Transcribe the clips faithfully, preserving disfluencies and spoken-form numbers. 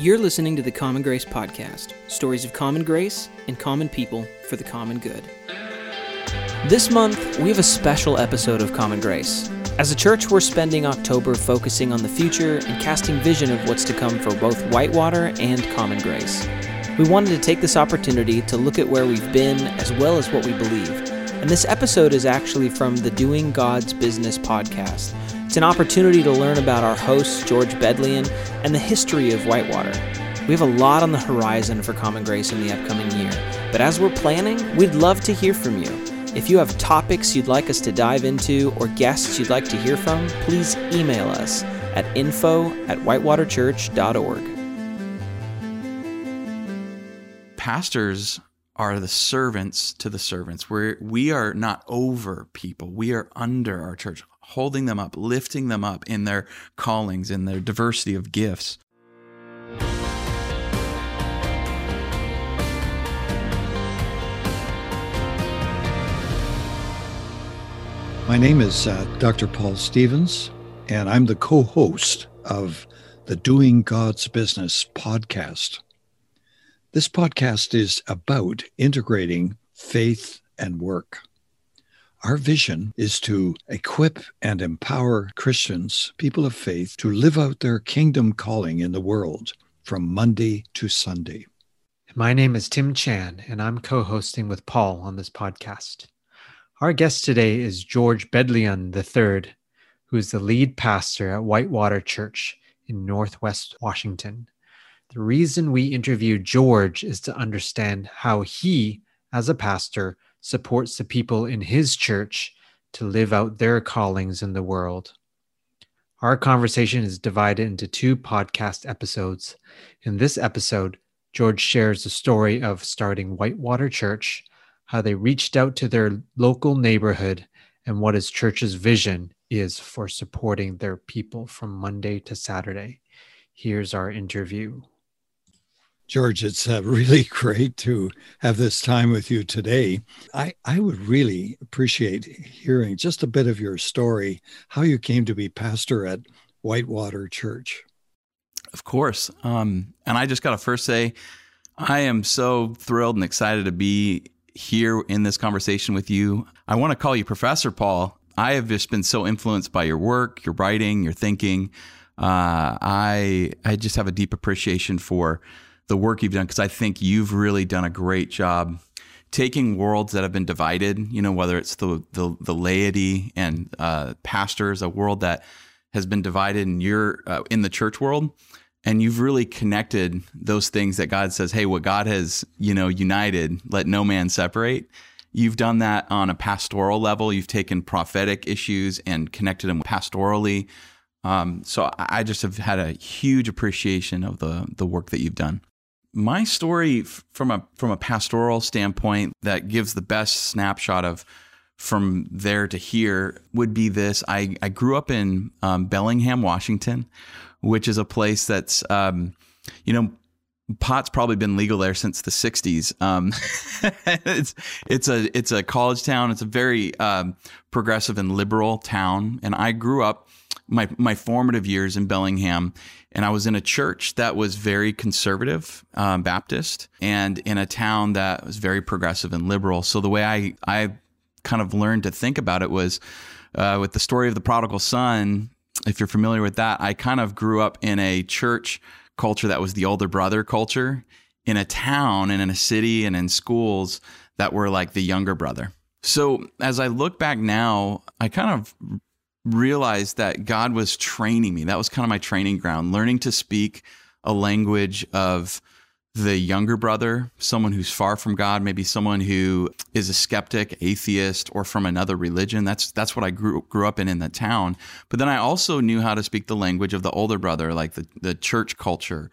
You're listening to the Common Grace Podcast, stories of common grace and common people for the common good. This month, we have a special episode of Common Grace. As a church, we're spending October focusing on the future and casting vision of what's to come for both Whitewater and Common Grace. We wanted to take this opportunity to look at where we've been as well as what we believe. And this episode is actually from the Doing God's Business Podcast. It's an opportunity to learn about our host, George Bedlion, and the history of Whitewater. We have a lot on the horizon for Common Grace in the upcoming year, but as we're planning, we'd love to hear from you. If you have topics you'd like us to dive into or guests you'd like to hear from, please email us at info at whitewater church dot org. Pastors are the servants to the servants. We're, we are not over people. We are under our church, holding them up, lifting them up in their callings, in their diversity of gifts. My name is uh, Doctor Paul Stevens, and I'm the co-host of the Doing God's Business podcast. This podcast is about integrating faith and work. Our vision is to equip and empower Christians, people of faith, to live out their kingdom calling in the world from Monday to Sunday. My name is Tim Chan, and I'm co-hosting with Paul on this podcast. Our guest today is George Bedlion the third, who is the lead pastor at Whitewater Church in Northwest Washington. The reason we interviewed George is to understand how he, as a pastor, supports the people in his church to live out their callings in the world. Our conversation is divided into two podcast episodes. In this episode, George shares the story of starting Whitewater Church, how they reached out to their local neighborhood, and what his church's vision is for supporting their people from Monday to Saturday. Here's our interview. George, it's uh, really great to have this time with you today. I, I would really appreciate hearing just a bit of your story, how you came to be pastor at Whitewater Church. Of course. Um, and I just got to first say, I am so thrilled and excited to be here in this conversation with you. I want to call you Professor Paul. I have just been so influenced by your work, your writing, your thinking. Uh, I I just have a deep appreciation for the work you've done, because I think you've really done a great job taking worlds that have been divided, you know, whether it's the the, the laity and uh, pastors, a world that has been divided in your uh, in the church world. And you've really connected those things that God says, hey, what God has, you know, united, let no man separate. You've done that on a pastoral level. You've taken prophetic issues and connected them pastorally. Um, so I just have had a huge appreciation of the the work that you've done. My story from a from a pastoral standpoint that gives the best snapshot of from there to here would be this. I, I grew up in um, Bellingham, Washington, which is a place that's, um, you know, pot's probably been legal there since the sixties. Um, it's it's a it's a college town. It's a very um, progressive and liberal town. And I grew up my my formative years in Bellingham, and I was in a church that was very conservative, um, Baptist, and in a town that was very progressive and liberal. So the way I I kind of learned to think about it was uh, with the story of the prodigal son. If you're familiar with that, I kind of grew up in a church culture that was the older brother culture, in a town and in a city and in schools that were like the younger brother. So as I look back now, I kind of realized that God was training me. That was kind of my training ground, learning to speak a language of the younger brother, someone who's far from God, maybe someone who is a skeptic, atheist, or from another religion. That's that's what I grew grew up in in the town. But then I also knew how to speak the language of the older brother, like the, the church culture.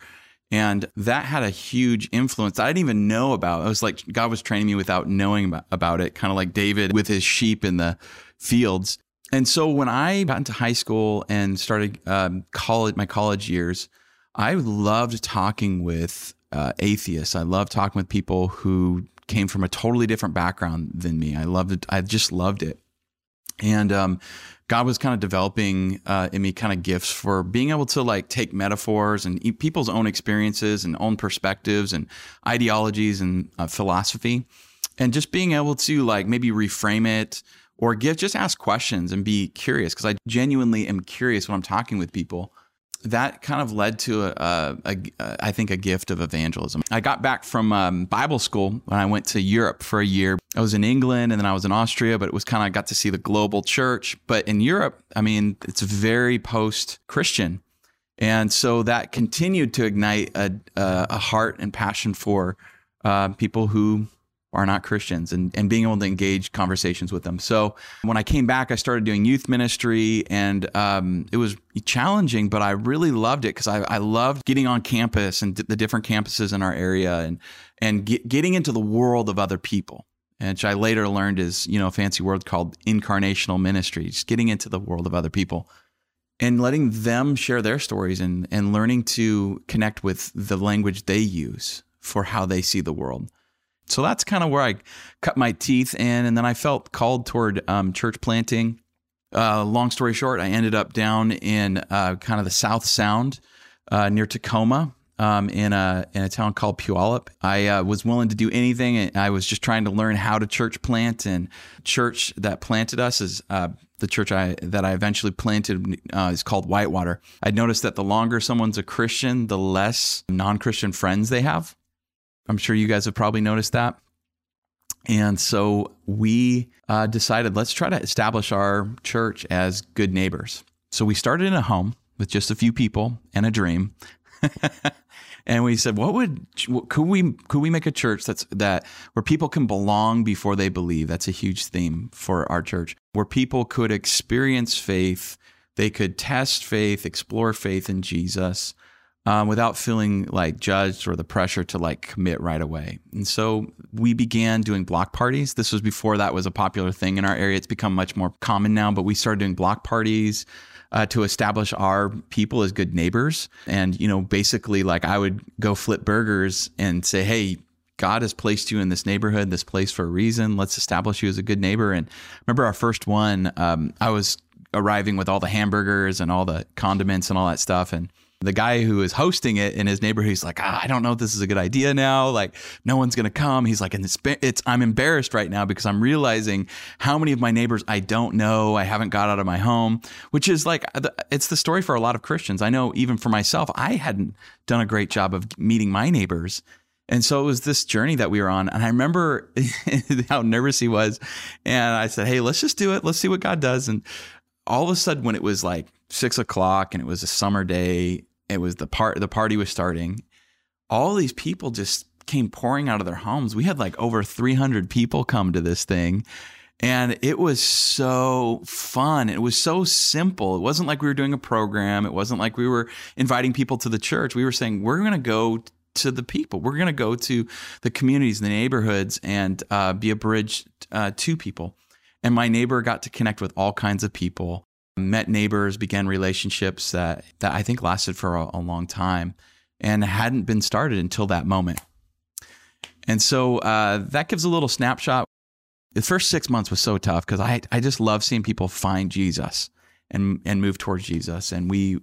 And that had a huge influence that I didn't even know about. It was like God was training me without knowing about, about it, kind of like David with his sheep in the fields. And so when I got into high school and started um, college, my college years, I loved talking with Uh, atheists. I love talking with people who came from a totally different background than me. I loved it. I just loved it. And um, God was kind of developing uh, in me kind of gifts for being able to like take metaphors and people's own experiences and own perspectives and ideologies and uh, philosophy, and just being able to like maybe reframe it or give, just ask questions and be curious, because I genuinely am curious when I'm talking with people. That kind of led to, a, a, a, a, I think, a gift of evangelism. I got back from um, Bible school when I went to Europe for a year. I was in England and then I was in Austria, but it was kind of, I got to see the global church. But in Europe, I mean, it's very post-Christian. And so that continued to ignite a, a heart and passion for uh, people who are not Christians, and, and being able to engage conversations with them. So when I came back, I started doing youth ministry, and um, it was challenging, but I really loved it because I, I loved getting on campus and d- the different campuses in our area, and and get, getting into the world of other people, which I later learned is, you know, a fancy word called incarnational ministry, just getting into the world of other people and letting them share their stories, and and learning to connect with the language they use for how they see the world. So that's kind of where I cut my teeth in, and then I felt called toward um, church planting. Uh, long story short, I ended up down in uh, kind of the South Sound uh, near Tacoma um, in a in a town called Puyallup. I uh, was willing to do anything, and I was just trying to learn how to church plant. And church that planted us is uh, the church I that I eventually planted uh, is called Whitewater. I'd noticed that the longer someone's a Christian, the less non-Christian friends they have. I'm sure you guys have probably noticed that. And so we uh, decided, let's try to establish our church as good neighbors. So we started in a home with just a few people and a dream. And we said, what would, could we, could we make a church that's that where people can belong before they believe? That's a huge theme for our church, where people could experience faith. They could test faith, explore faith in Jesus, Um, without feeling like judged or the pressure to like commit right away. And so we began doing block parties. This was before that was a popular thing in our area. It's become much more common now, but we started doing block parties uh, to establish our people as good neighbors. And, you know, basically like I would go flip burgers and say, hey, God has placed you in this neighborhood, this place for a reason. Let's establish you as a good neighbor. And I remember our first one, um, I was arriving with all the hamburgers and all the condiments and all that stuff. And the guy who is hosting it in his neighborhood, he's like, ah, I don't know if this is a good idea now. Like, no one's going to come. He's like, and it's, it's, I'm embarrassed right now because I'm realizing how many of my neighbors I don't know. I haven't got out of my home, which is like, it's the story for a lot of Christians. I know even for myself, I hadn't done a great job of meeting my neighbors. And so it was this journey that we were on. And I remember how nervous he was. And I said, hey, let's just do it. Let's see what God does. And all of a sudden, when it was like six o'clock and it was a summer day, it was the part the party was starting. All these people just came pouring out of their homes. We had like over three hundred people come to this thing, and it was so fun. It was so simple. It wasn't like we were doing a program. It wasn't like we were inviting people to the church. We were saying, we're going to go to the people. We're going to go to the communities, the neighborhoods, and uh, be a bridge uh, to people. And my neighbor got to connect with all kinds of people, met neighbors, began relationships that, that I think lasted for a, a long time and hadn't been started until that moment. And so uh, that gives a little snapshot. The first six months was so tough because I I just love seeing people find Jesus and and move towards Jesus. And we,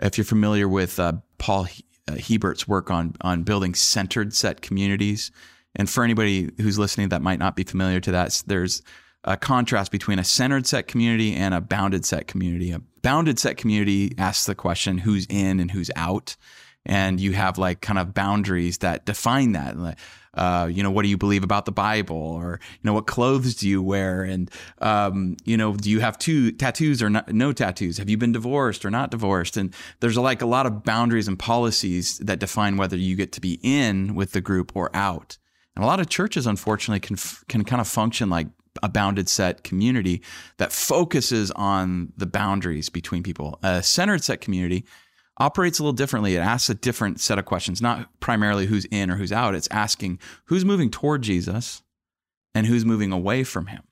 if you're familiar with uh, Paul he- uh, Hebert's work on on building centered set communities, and for anybody who's listening that might not be familiar to that, there's a contrast between a centered set community and a bounded set community. A bounded set community asks the question, who's in and who's out? And you have like kind of boundaries that define that. Uh, you know, what do you believe about the Bible? Or, you know, what clothes do you wear? And, um, you know, do you have two tattoos or not, no tattoos? Have you been divorced or not divorced? And there's like a lot of boundaries and policies that define whether you get to be in with the group or out. And a lot of churches, unfortunately, can can kind of function like a bounded set community that focuses on the boundaries between people. A centered set community operates a little differently. It asks a different set of questions, not primarily who's in or who's out. It's asking who's moving toward Jesus and who's moving away from him.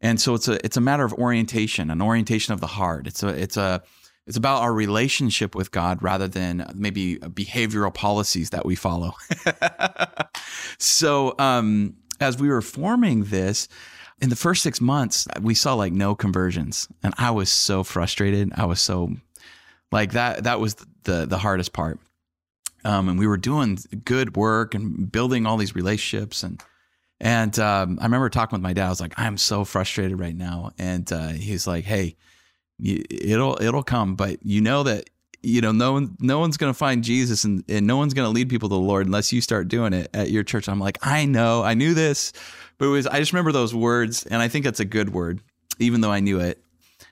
And so it's a it's a matter of orientation, an orientation of the heart. It's a it's a it's about our relationship with God rather than maybe behavioral policies that we follow. So um, as we were forming this, in the first six months, we saw like no conversions. And I was so frustrated. I was so like that. That was the the hardest part. Um, and we were doing good work and building all these relationships. And and um, I remember talking with my dad. I was like, I'm so frustrated right now. And uh, he's like, hey, it'll it'll come. But you know that, you know, no one, no one's going to find Jesus and, and no one's going to lead people to the Lord unless you start doing it at your church. I'm like, I know, I knew this, but it was, I just remember those words. And I think that's a good word, even though I knew it.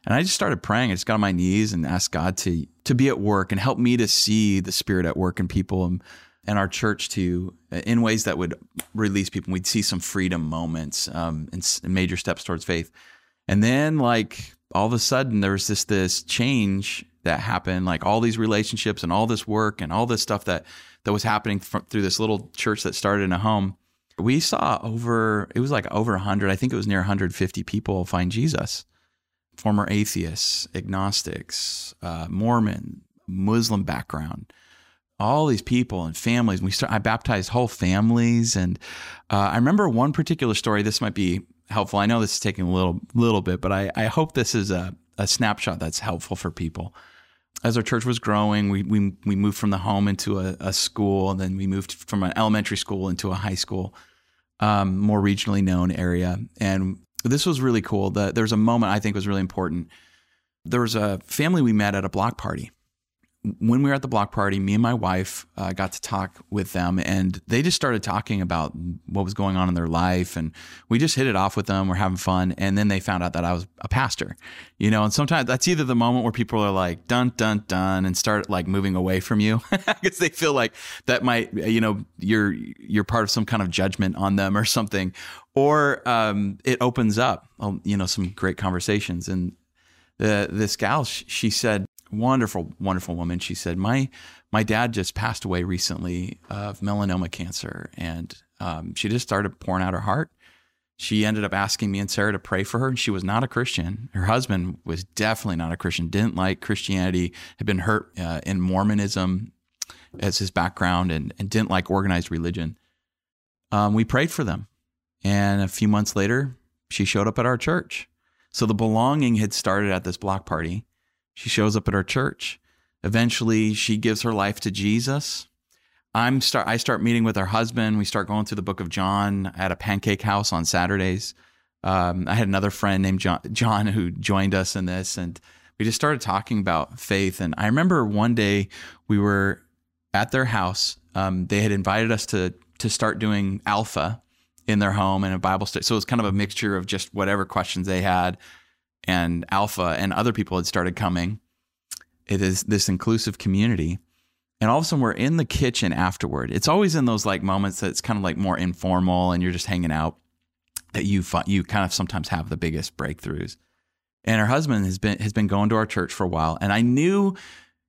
And I just started praying. I just got on my knees and asked God to, to be at work and help me to see the Spirit at work in people and, and our church too, in ways that would release people. And we'd see some freedom moments um, and, and major steps towards faith. And then like all of a sudden there was this, this change that happened, like all these relationships and all this work and all this stuff that, that was happening from, through this little church that started in a home. We saw over, it was like over one hundred, I think it was near one hundred fifty people find Jesus. Former atheists, agnostics, uh, Mormon, Muslim background, all these people and families. We start, I baptized whole families. And uh, I remember one particular story. This might be helpful. I know this is taking a little little bit, but I, I hope this is a, a snapshot that's helpful for people. As our church was growing, we we we moved from the home into a, a school, and then we moved from an elementary school into a high school, um, more regionally known area. And this was really cool. The, there was a moment I think was really important. There was a family we met at a block party. When we were at the block party, me and my wife uh, got to talk with them, and they just started talking about what was going on in their life. And we just hit it off with them. We're having fun. And then they found out that I was a pastor, you know, and sometimes that's either the moment where people are like, dun, dun, dun, and start like moving away from you because they feel like that might, you know, you're, you're part of some kind of judgment on them or something, or um, it opens up, you know, some great conversations. And the, this gal, she said, wonderful, wonderful woman. She said, my my dad just passed away recently of melanoma cancer. And um, she just started pouring out her heart. She ended up asking me and Sarah to pray for her. And she was not a Christian. Her husband was definitely not a Christian, didn't like Christianity, had been hurt uh, in Mormonism as his background, and, and didn't like organized religion. Um, we prayed for them. And a few months later, she showed up at our church. So the belonging had started at this block party. She shows up at our church. Eventually, she gives her life to Jesus. I'm start. I start meeting with her husband. We start going through the book of John at a pancake house on Saturdays. Um, I had another friend named John, John who joined us in this, and we just started talking about faith. And I remember one day we were at their house. Um, they had invited us to to start doing Alpha in their home and a Bible study. So it was kind of a mixture of just whatever questions they had. And Alpha and other people had started coming. It is this inclusive community. And all of a sudden we're in the kitchen afterward. It's always in those like moments that it's kind of like more informal and you're just hanging out that you you kind of sometimes have the biggest breakthroughs. And her husband has been has been going to our church for a while. And I knew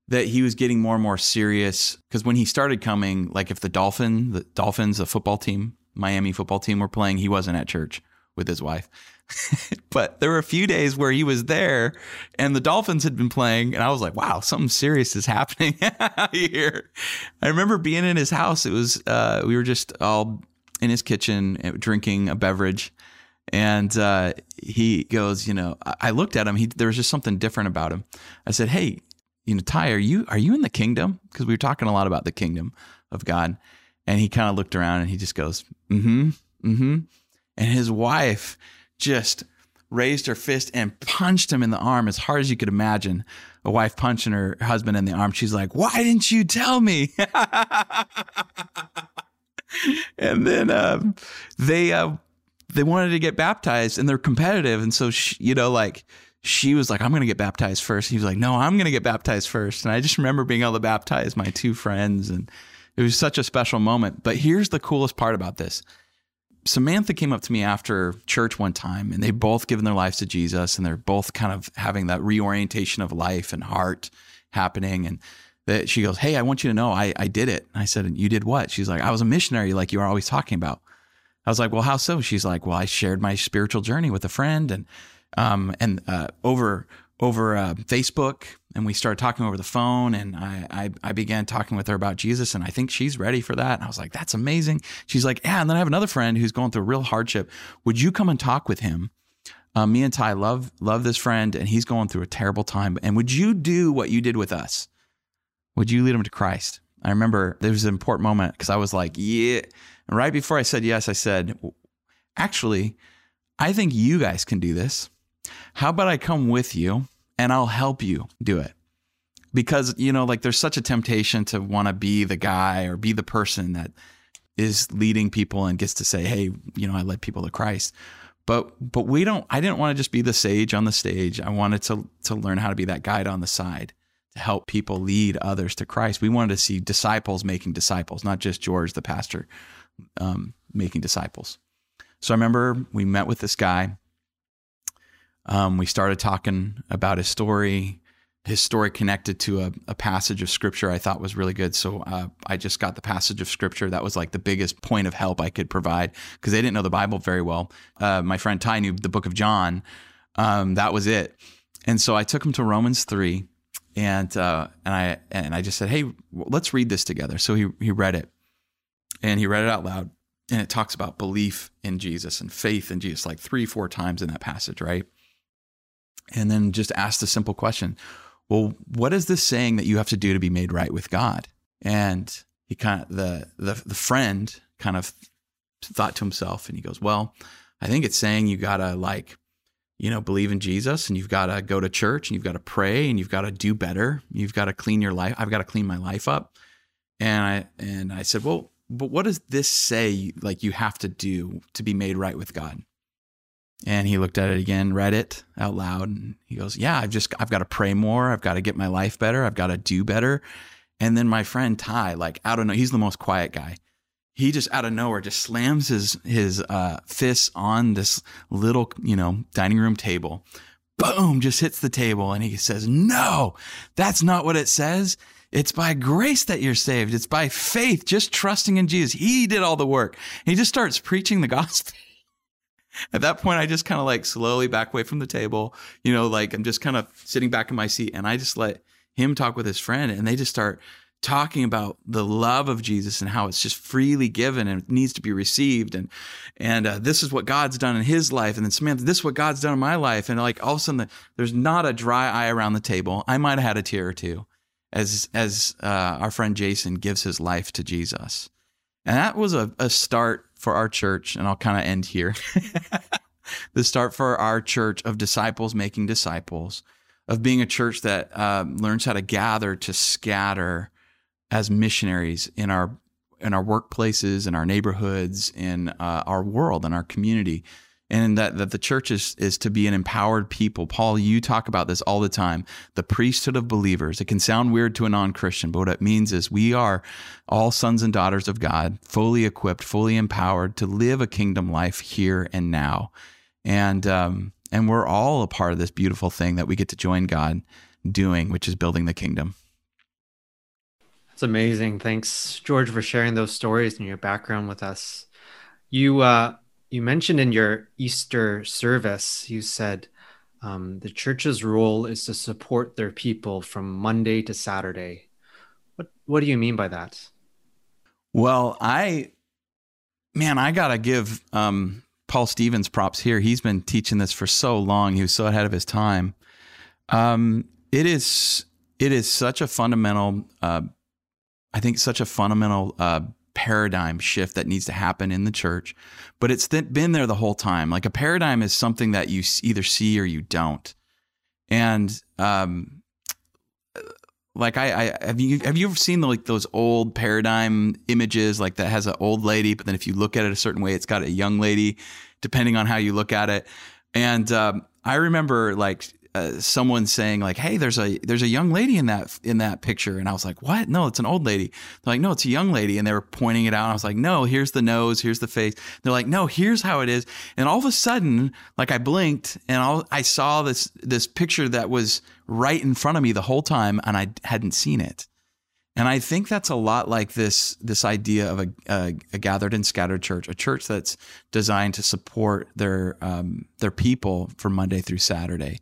that he was getting more and more serious because when he started coming, like if the Dolphin, the Dolphins, the football team, Miami football team were playing, he wasn't at church with his wife. But there were a few days where he was there and the Dolphins had been playing. And I was like, wow, something serious is happening here. I remember being in his house. It was, uh, we were just all in his kitchen drinking a beverage. And uh, he goes, you know, I, I looked at him. He, there was just something different about him. I said, hey, you know, Ty, are you, are you in the kingdom? Because we were talking a lot about the kingdom of God. And he kind of looked around and he just goes, mm-hmm, mm-hmm. And his wife just raised her fist and punched him in the arm as hard as you could imagine. A wife punching her husband in the arm. She's like, why didn't you tell me? And then uh, they uh, they wanted to get baptized and they're competitive. And so, she, you know, like she was like, I'm going to get baptized first. He was like, no, I'm going to get baptized first. And I just remember being able to baptize my two friends. And it was such a special moment. But here's the coolest part about this. Samantha came up to me after church one time and they both given their lives to Jesus and they're both kind of having that reorientation of life and heart happening. And that she goes, hey, I want you to know I, I did it. And I said, and you did what? She's like, I was a missionary like you were always talking about. I was like, well, how so? She's like, well, I shared my spiritual journey with a friend and um, and uh, over over uh, Facebook, and we started talking over the phone, and I, I I began talking with her about Jesus, and I think she's ready for that. And I was like, that's amazing. She's like, yeah, and then I have another friend who's going through real hardship. Would you come and talk with him? Uh, me and Ty love love this friend, and he's going through a terrible time. And would you do what you did with us? Would you lead him to Christ? I remember there was an important moment because I was like, yeah. And right before I said yes, I said, actually, I think you guys can do this. How about I come with you and I'll help you do it? Because, you know, like there's such a temptation to want to be the guy or be the person that is leading people and gets to say, hey, you know, I led people to Christ. But but we don't, I didn't want to just be the sage on the stage. I wanted to to learn how to be that guide on the side to help people lead others to Christ. We wanted to see disciples making disciples, not just George, the pastor, um, making disciples. So I remember we met with this guy. Um, we started talking about his story. His story connected to a, a passage of scripture I thought was really good. So uh, I just got the passage of scripture. That was like the biggest point of help I could provide because they didn't know the Bible very well. Uh, my friend Ty knew the book of John. Um, that was it. And so I took him to Romans three, and uh, and I and I just said, hey, let's read this together. So he he read it, and he read it out loud, and it talks about belief in Jesus and faith in Jesus like three, four times in that passage, right? And then just asked a simple question. Well, what is this saying that you have to do to be made right with God? And he kind of, the, the, the friend kind of thought to himself, and he goes, well, I think it's saying you got to like, you know, believe in Jesus, and you've got to go to church, and you've got to pray, and you've got to do better. You've got to clean your life. I've got to clean my life up. And I, and I said, well, but what does this say like you have to do to be made right with God? And he looked at it again, read it out loud, and he goes, yeah, I've just, I've got to pray more. I've got to get my life better. I've got to do better. And then my friend Ty, like, I don't know, he's the most quiet guy. He just out of nowhere just slams his, his uh, fists on this little, you know, dining room table. Boom, just hits the table. And he says, no, that's not what it says. It's by grace that you're saved. It's by faith, just trusting in Jesus. He did all the work. And he just starts preaching the gospel. At that point, I just kind of like slowly back away from the table, you know, like I'm just kind of sitting back in my seat, and I just let him talk with his friend, and they just start talking about the love of Jesus and how it's just freely given and it needs to be received. And, and uh, this is what God's done in his life. And then Samantha, this is what God's done in my life. And like all of a sudden the, there's not a dry eye around the table. I might've had a tear or two as, as uh, our friend Jason gives his life to Jesus. And that was a, a start for our church, and I'll kind of end here. The start for our church of disciples making disciples, of being a church that uh, learns how to gather to scatter as missionaries in our in our workplaces, in our neighborhoods, in uh, our world, in our community, and that that the church is is to be an empowered people. Paul, you talk about this all the time, the priesthood of believers. It can sound weird to a non-Christian, but what it means is we are all sons and daughters of God, fully equipped, fully empowered to live a kingdom life here and now. And um, and we're all a part of this beautiful thing that we get to join God doing, which is building the kingdom. That's amazing. Thanks, George, for sharing those stories and your background with us. You... uh You mentioned in your Easter service, you said um, the church's role is to support their people from Monday to Saturday. What what do you mean by that? Well, I, man, I got to give um, Paul Stevens props here. He's been teaching this for so long. He was so ahead of his time. Um, it is it is such a fundamental, uh, I think such a fundamental uh paradigm shift that needs to happen in the church, but it's th- been there the whole time. Like a paradigm is something that you either see or you don't. And um, like I, I have you have you ever seen the, like those old paradigm images, like that has an old lady, but then if you look at it a certain way, it's got a young lady, depending on how you look at it. And um, I remember like uh, someone saying like, "Hey, there's a there's a young lady in that in that picture," and I was like, "What? No, it's an old lady." They're like, "No, it's a young lady," and they were pointing it out. And I was like, "No, here's the nose, here's the face." And they're like, "No, here's how it is." And all of a sudden, like I blinked, and all, I saw this this picture that was right in front of me the whole time, and I hadn't seen it. And I think that's a lot like this this idea of a a, a gathered and scattered church, a church that's designed to support their um, their people from Monday through Saturday.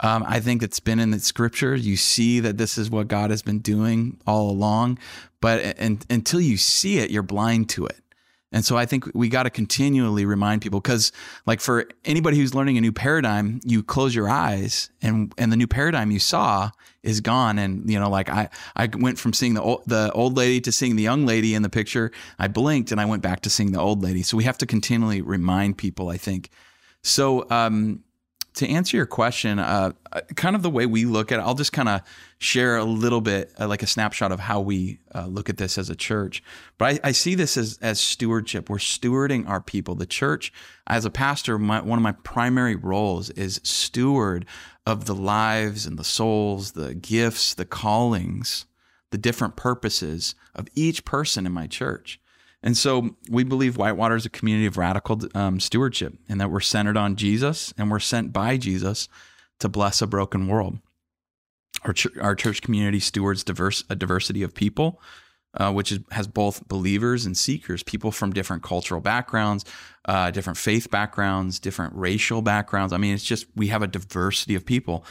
Um, I think it's been in the scripture. You see that this is what God has been doing all along, but and, until you see it, you're blind to it. And so I think we got to continually remind people, because like for anybody who's learning a new paradigm, you close your eyes and, and the new paradigm you saw is gone. And, you know, like I, I went from seeing the old, the old lady to seeing the young lady in the picture. I blinked and I went back to seeing the old lady. So we have to continually remind people, I think. So um, to answer your question, uh, kind of the way we look at it, I'll just kind of share a little bit, uh, like a snapshot of how we uh, look at this as a church. But I, I see this as, as stewardship. We're stewarding our people. The church, as a pastor, my, one of my primary roles is steward of the lives and the souls, the gifts, the callings, the different purposes of each person in my church. And so we believe Whitewater is a community of radical um, stewardship, and that we're centered on Jesus and we're sent by Jesus to bless a broken world. Our, ch- our church community stewards diverse a diversity of people, uh, which is, has both believers and seekers, people from different cultural backgrounds, uh, different faith backgrounds, different racial backgrounds. I mean, it's just we have a diversity of people.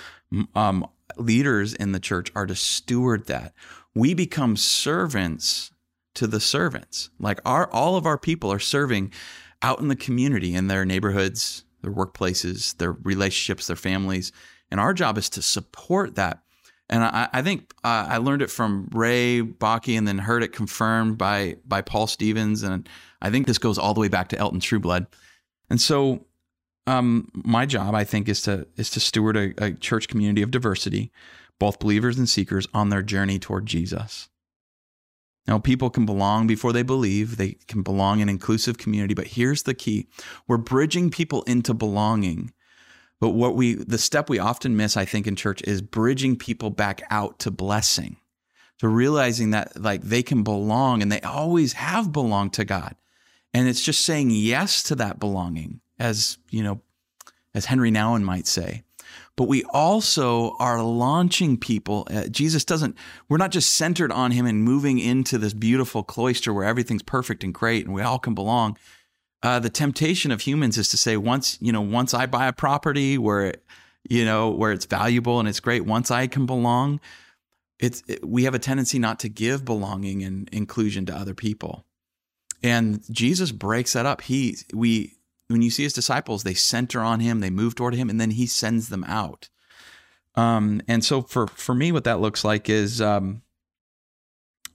Um, leaders in the church are to steward that. We become servants to the servants. Like our all of our people are serving out in the community, in their neighborhoods, their workplaces, their relationships, their families. And our job is to support that. And I, I think uh, I learned it from Ray Bakke and then heard it confirmed by by Paul Stevens. And I think this goes all the way back to Elton Trueblood. And so um, my job, I think, is to is to steward a, a church community of diversity, both believers and seekers, on their journey toward Jesus. Now, people can belong before they believe. They can belong in inclusive community. But here's the key. We're bridging people into belonging. But what we, the step we often miss, I think, in church is bridging people back out to blessing, to realizing that like they can belong and they always have belonged to God. And it's just saying yes to that belonging, as, you know, as Henry Nouwen might say. But we also are launching people. Uh, Jesus doesn't, we're not just centered on him and moving into this beautiful cloister where everything's perfect and great and we all can belong. Uh, the temptation of humans is to say, once, you know, once I buy a property where, you know, where it's valuable and it's great, once I can belong, it's, it, we have a tendency not to give belonging and inclusion to other people. And Jesus breaks that up. He, we, When you see his disciples, they center on him, they move toward him, and then he sends them out. Um, and so for, for me, what that looks like is, um,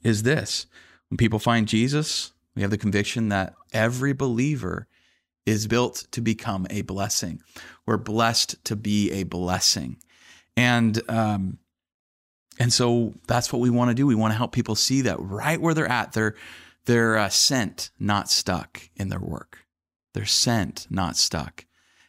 is this. When people find Jesus, we have the conviction that every believer is built to become a blessing. We're blessed to be a blessing. And, um, and so that's what we want to do. We want to help people see that right where they're at, they're, they're uh, sent, not stuck in their work. They're sent, not stuck.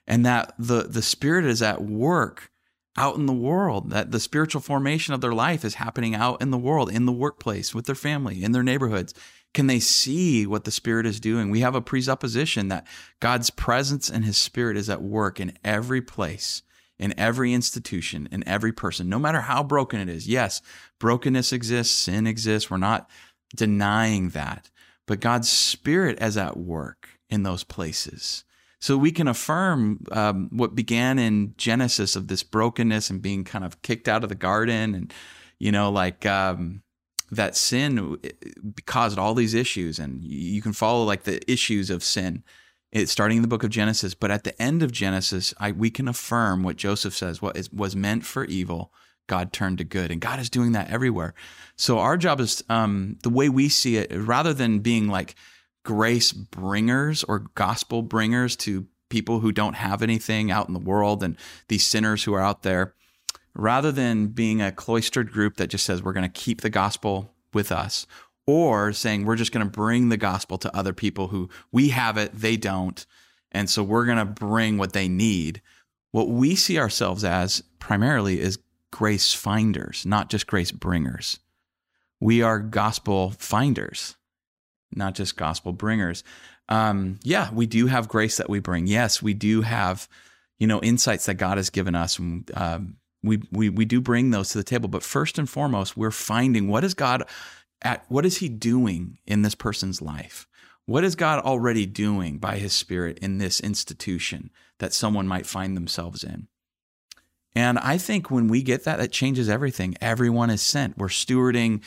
And that the, the Spirit is at work out in the world, that the spiritual formation of their life is happening out in the world, in the workplace, with their family, in their neighborhoods. Can they see what the Spirit is doing? We have a presupposition that God's presence and his Spirit is at work in every place, in every institution, in every person, no matter how broken it is. Yes, brokenness exists, sin exists. We're not denying that. But God's Spirit is at work in those places. So we can affirm um, what began in Genesis of this brokenness and being kind of kicked out of the garden, and, you know, like um, that sin caused all these issues. And you can follow like the issues of sin. It's starting in the book of Genesis. But at the end of Genesis, I, we can affirm what Joseph says, what is, was meant for evil, God turned to good. And God is doing that everywhere. So our job is um, the way we see it, rather than being like grace bringers or gospel bringers to people who don't have anything out in the world and these sinners who are out there, rather than being a cloistered group that just says we're going to keep the gospel with us, or saying we're just going to bring the gospel to other people who we have it, they don't, and so we're going to bring what they need. What we see ourselves as primarily is grace finders, not just grace bringers. We are gospel finders, not just gospel bringers. Um, yeah, we do have grace that we bring. Yes, we do have, you know, insights that God has given us. And, um, we we we do bring those to the table. But first and foremost, we're finding what is God at. What is He doing in this person's life? What is God already doing by His Spirit in this institution that someone might find themselves in? And I think when we get that, that changes everything. Everyone is sent. We're stewarding.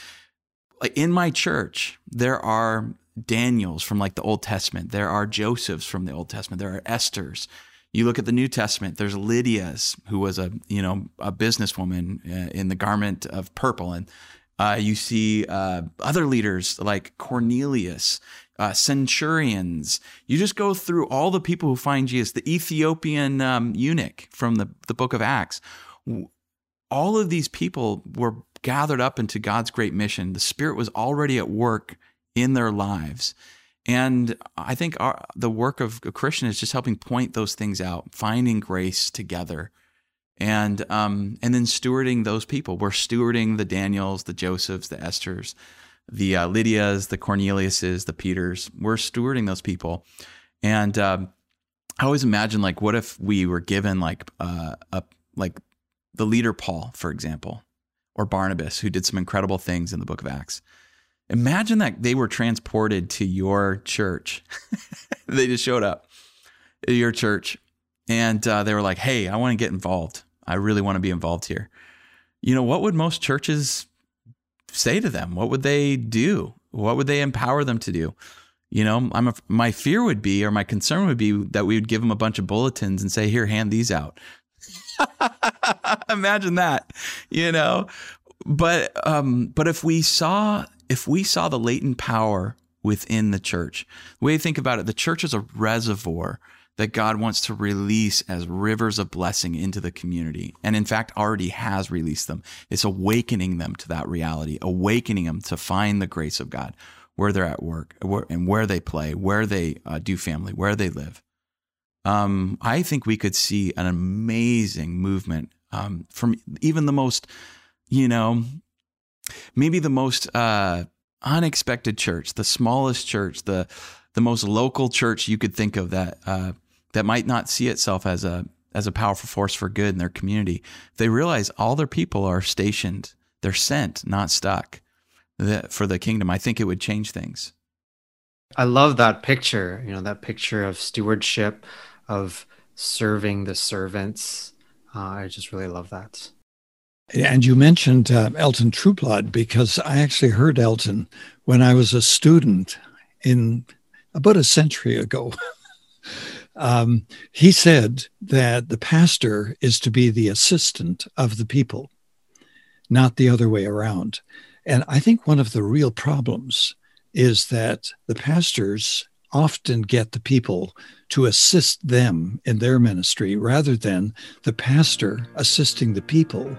In my church, there are Daniels from like the Old Testament. There are Josephs from the Old Testament. There are Esthers. You look at the New Testament, there's Lydia's, who was a, you know, a businesswoman in the garment of purple. And uh, you see uh, other leaders like Cornelius, uh, centurions. You just go through all the people who find Jesus, the Ethiopian um, eunuch from the, the book of Acts. All of these people were gathered up into God's great mission. The Spirit was already at work in their lives. And I think our, the work of a Christian is just helping point those things out, finding grace together, and um, and then stewarding those people. We're stewarding the Daniels, the Josephs, the Esthers, the uh, Lydias, the Corneliuses, the Peters. We're stewarding those people. And um, I always imagine, like, what if we were given like uh, a like the leader Paul, for example, or Barnabas, who did some incredible things in the book of Acts. Imagine that they were transported to your church. They just showed up at your church and uh, they were like, hey, I want to get involved. I really want to be involved here. You know, what would most churches say to them? What would they do? What would they empower them to do? You know, I'm a, my fear would be, or my concern would be, that we would give them a bunch of bulletins and say, here, hand these out. Imagine that, you know, but um, but if we saw... If we saw the latent power within the church, the way you think about it, the church is a reservoir that God wants to release as rivers of blessing into the community. And in fact, already has released them. It's awakening them to that reality, awakening them to find the grace of God where they're at work, where, and where they play, where they uh, do family, where they live. Um, I think we could see an amazing movement um, from even the most, you know, maybe the most uh, unexpected church, the smallest church, the the most local church you could think of that uh, that might not see itself as a as a powerful force for good in their community. They realize all their people are stationed, they're sent, not stuck, that, for the kingdom. I think it would change things. I love that picture. You know, that picture of stewardship, of serving the servants. Uh, I just really love that. And you mentioned uh, Elton Trueblood, because I actually heard Elton when I was a student in about a century ago. um, he said that the pastor is to be the assistant of the people, not the other way around. And I think one of the real problems is that the pastors often get the people to assist them in their ministry rather than the pastor assisting the people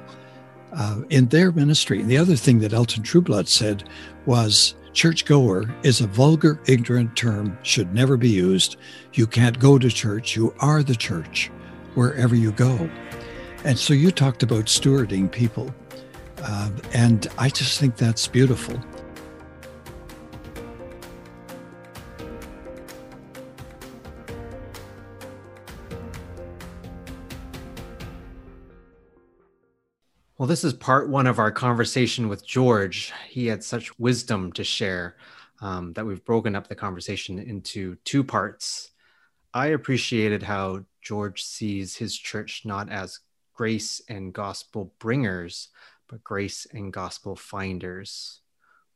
Uh, in their ministry. And the other thing that Elton Trueblood said was, churchgoer is a vulgar, ignorant term, should never be used. You can't go to church. You are the church wherever you go. And so you talked about stewarding people. Uh, and I just think that's beautiful. Well, this is part one of our conversation with George. He had such wisdom to share um, that we've broken up the conversation into two parts. I appreciated how George sees his church not as grace and gospel bringers, but grace and gospel finders.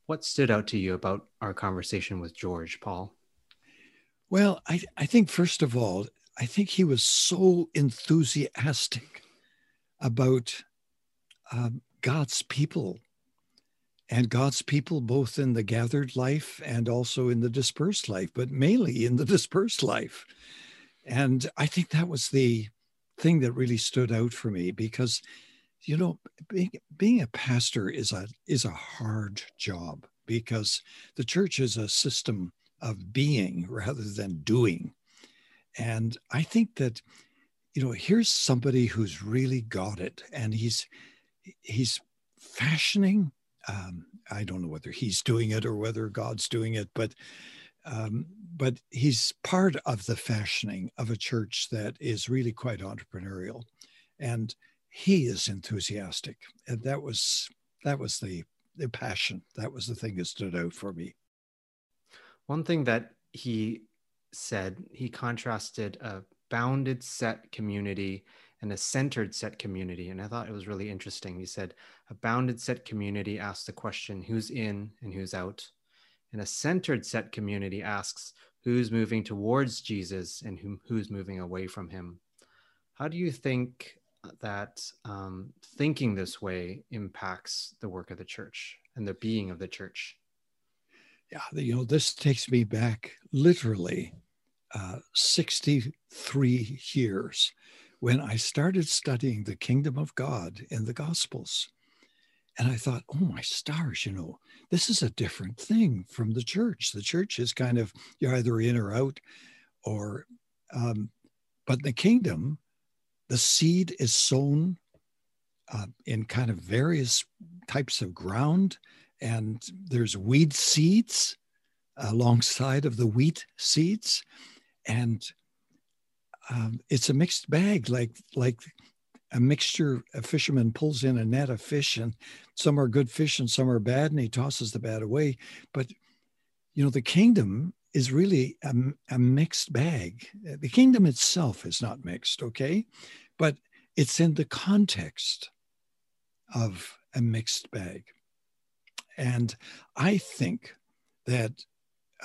What stood out to you about our conversation with George, Paul? Well, I, I think, first of all, I think he was so enthusiastic about Um, God's people, and God's people both in the gathered life and also in the dispersed life, but mainly in the dispersed life. And I think that was the thing that really stood out for me, because, you know, being, being a pastor is a is a hard job, because the church is a system of being rather than doing. And I think that, you know, here's somebody who's really got it, and he's He's fashioning. Um, I don't know whether he's doing it or whether God's doing it, but um, but he's part of the fashioning of a church that is really quite entrepreneurial, and he is enthusiastic. And that was that was the the passion. That was the thing that stood out for me. One thing that he said, he contrasted a bounded set community and a centered set community. And I thought it was really interesting. You said a bounded set community asks the question, who's in and who's out? And a centered set community asks who's moving towards Jesus and who, who's moving away from him. How do you think that um, thinking this way impacts the work of the church and the being of the church? Yeah, you know, this takes me back literally uh, sixty-three years when I started studying the kingdom of God in the Gospels. And I thought, oh my stars, you know, this is a different thing from the church. The church is kind of, you're either in or out, or, um, but the kingdom, the seed is sown uh, in kind of various types of ground. And there's weed seeds alongside of the wheat seeds. And um, it's a mixed bag, like, like, a mixture. A fisherman pulls in a net of fish, and some are good fish and some are bad, and he tosses the bad away. But, you know, the kingdom is really a, a mixed bag. The kingdom itself is not mixed, okay? But it's in the context of a mixed bag. And I think that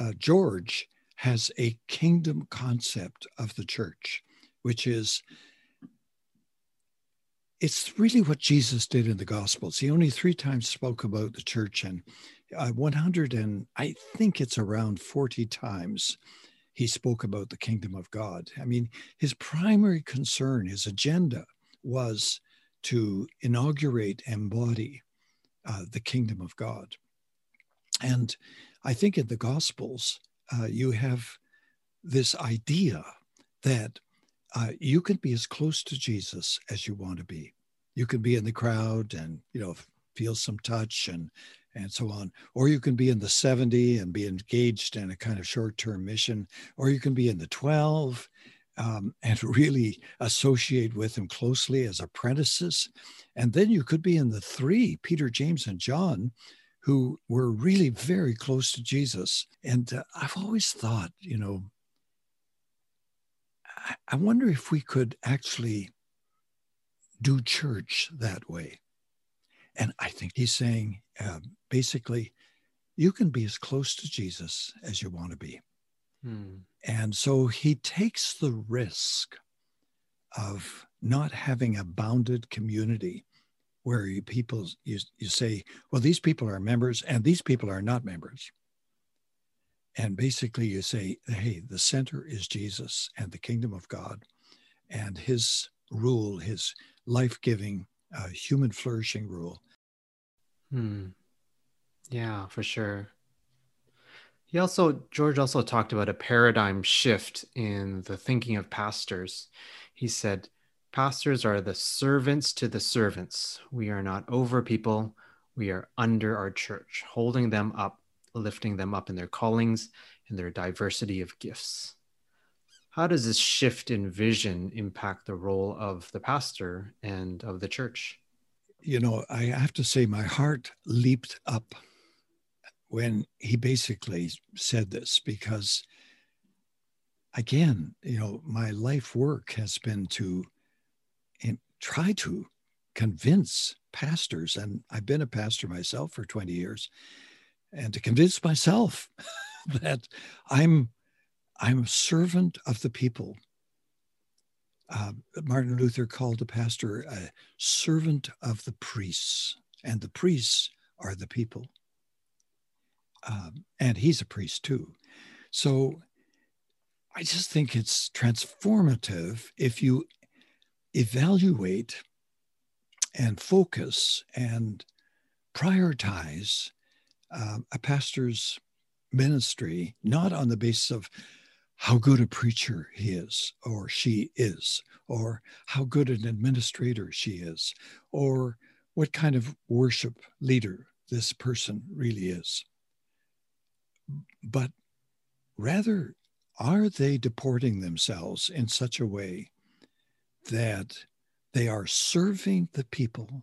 uh, George has a kingdom concept of the church, which is, it's really what Jesus did in the Gospels. He only three times spoke about the church, and uh, one hundred and I think it's around forty times he spoke about the kingdom of God. I mean, his primary concern, his agenda, was to inaugurate, embody uh, the kingdom of God. And I think in the Gospels, uh, you have this idea that Uh, you can be as close to Jesus as you want to be. You can be in the crowd and, you know, feel some touch and, and so on. Or you can be in the seventy and be engaged in a kind of short-term mission. Or you can be in the twelve um, and really associate with him closely as apprentices. And then you could be in the three, Peter, James, and John, who were really very close to Jesus. And uh, I've always thought, you know, I wonder if we could actually do church that way. And I think he's saying, uh, basically, you can be as close to Jesus as you want to be. Hmm. And so he takes the risk of not having a bounded community where you people, you, you say, well, these people are members and these people are not members. And basically you say, hey, the center is Jesus and the kingdom of God and his rule, his life-giving, uh, human flourishing rule. Hmm. Yeah, for sure. He also, George also talked about a paradigm shift in the thinking of pastors. He said, pastors are the servants to the servants. We are not over people. We are under our church, holding them up, lifting them up in their callings and their diversity of gifts. How does this shift in vision impact the role of the pastor and of the church? You know, I have to say my heart leaped up when he basically said this, because again, you know, my life work has been to try to convince pastors, and I've been a pastor myself for twenty years, and to convince myself that I'm, I'm a servant of the people. Uh, Martin Luther called the pastor a servant of the priests, and the priests are the people. Um, and he's a priest too. So I just think it's transformative if you evaluate and focus and prioritize Uh, a pastor's ministry, not on the basis of how good a preacher he is or she is, or how good an administrator she is, or what kind of worship leader this person really is. But rather, are they deporting themselves in such a way that they are serving the people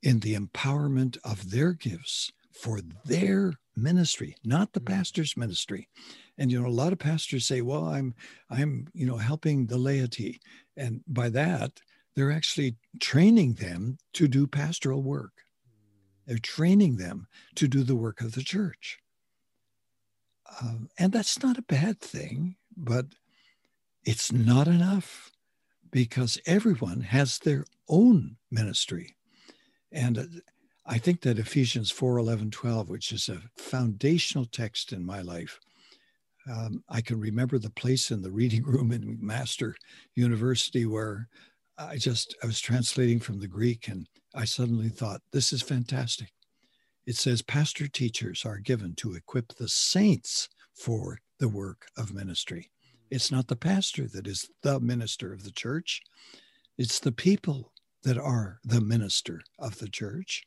in the empowerment of their gifts for their ministry, not the pastor's ministry. And, you know, a lot of pastors say, well, I'm, I'm, you know, helping the laity. And by that, they're actually training them to do pastoral work. They're training them to do the work of the church. Um, and that's not a bad thing, but it's not enough, because everyone has their own ministry. And I think that Ephesians four, eleven, twelve, which is a foundational text in my life, um, I can remember the place in the reading room in Master University where I just, I was translating from the Greek, and I suddenly thought, this is fantastic. It says, pastor teachers are given to equip the saints for the work of ministry. It's not the pastor that is the minister of the church. It's the people that are the minister of the church.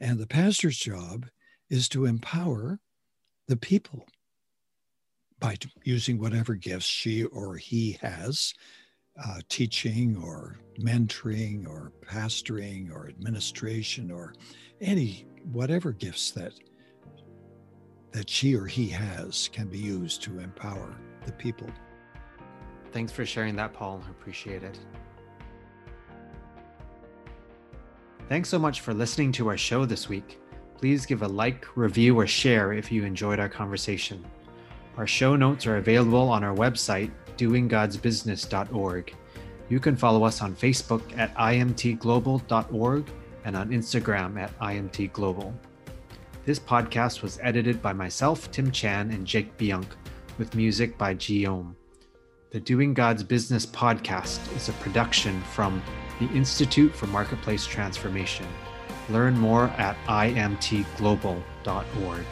And the pastor's job is to empower the people by using whatever gifts she or he has, uh, teaching or mentoring or pastoring or administration or any whatever gifts that, that she or he has can be used to empower the people. Thanks for sharing that, Paul. I appreciate it. Thanks so much for listening to our show this week. Please give a like, review, or share if you enjoyed our conversation. Our show notes are available on our website, doing gods business dot org. You can follow us on Facebook at I M T global dot org and on Instagram at I M T global. This podcast was edited by myself, Tim Chan, and Jake Bianch, with music by Guillaume. The Doing God's Business podcast is a production from the Institute for Marketplace Transformation. Learn more at I M T global dot org.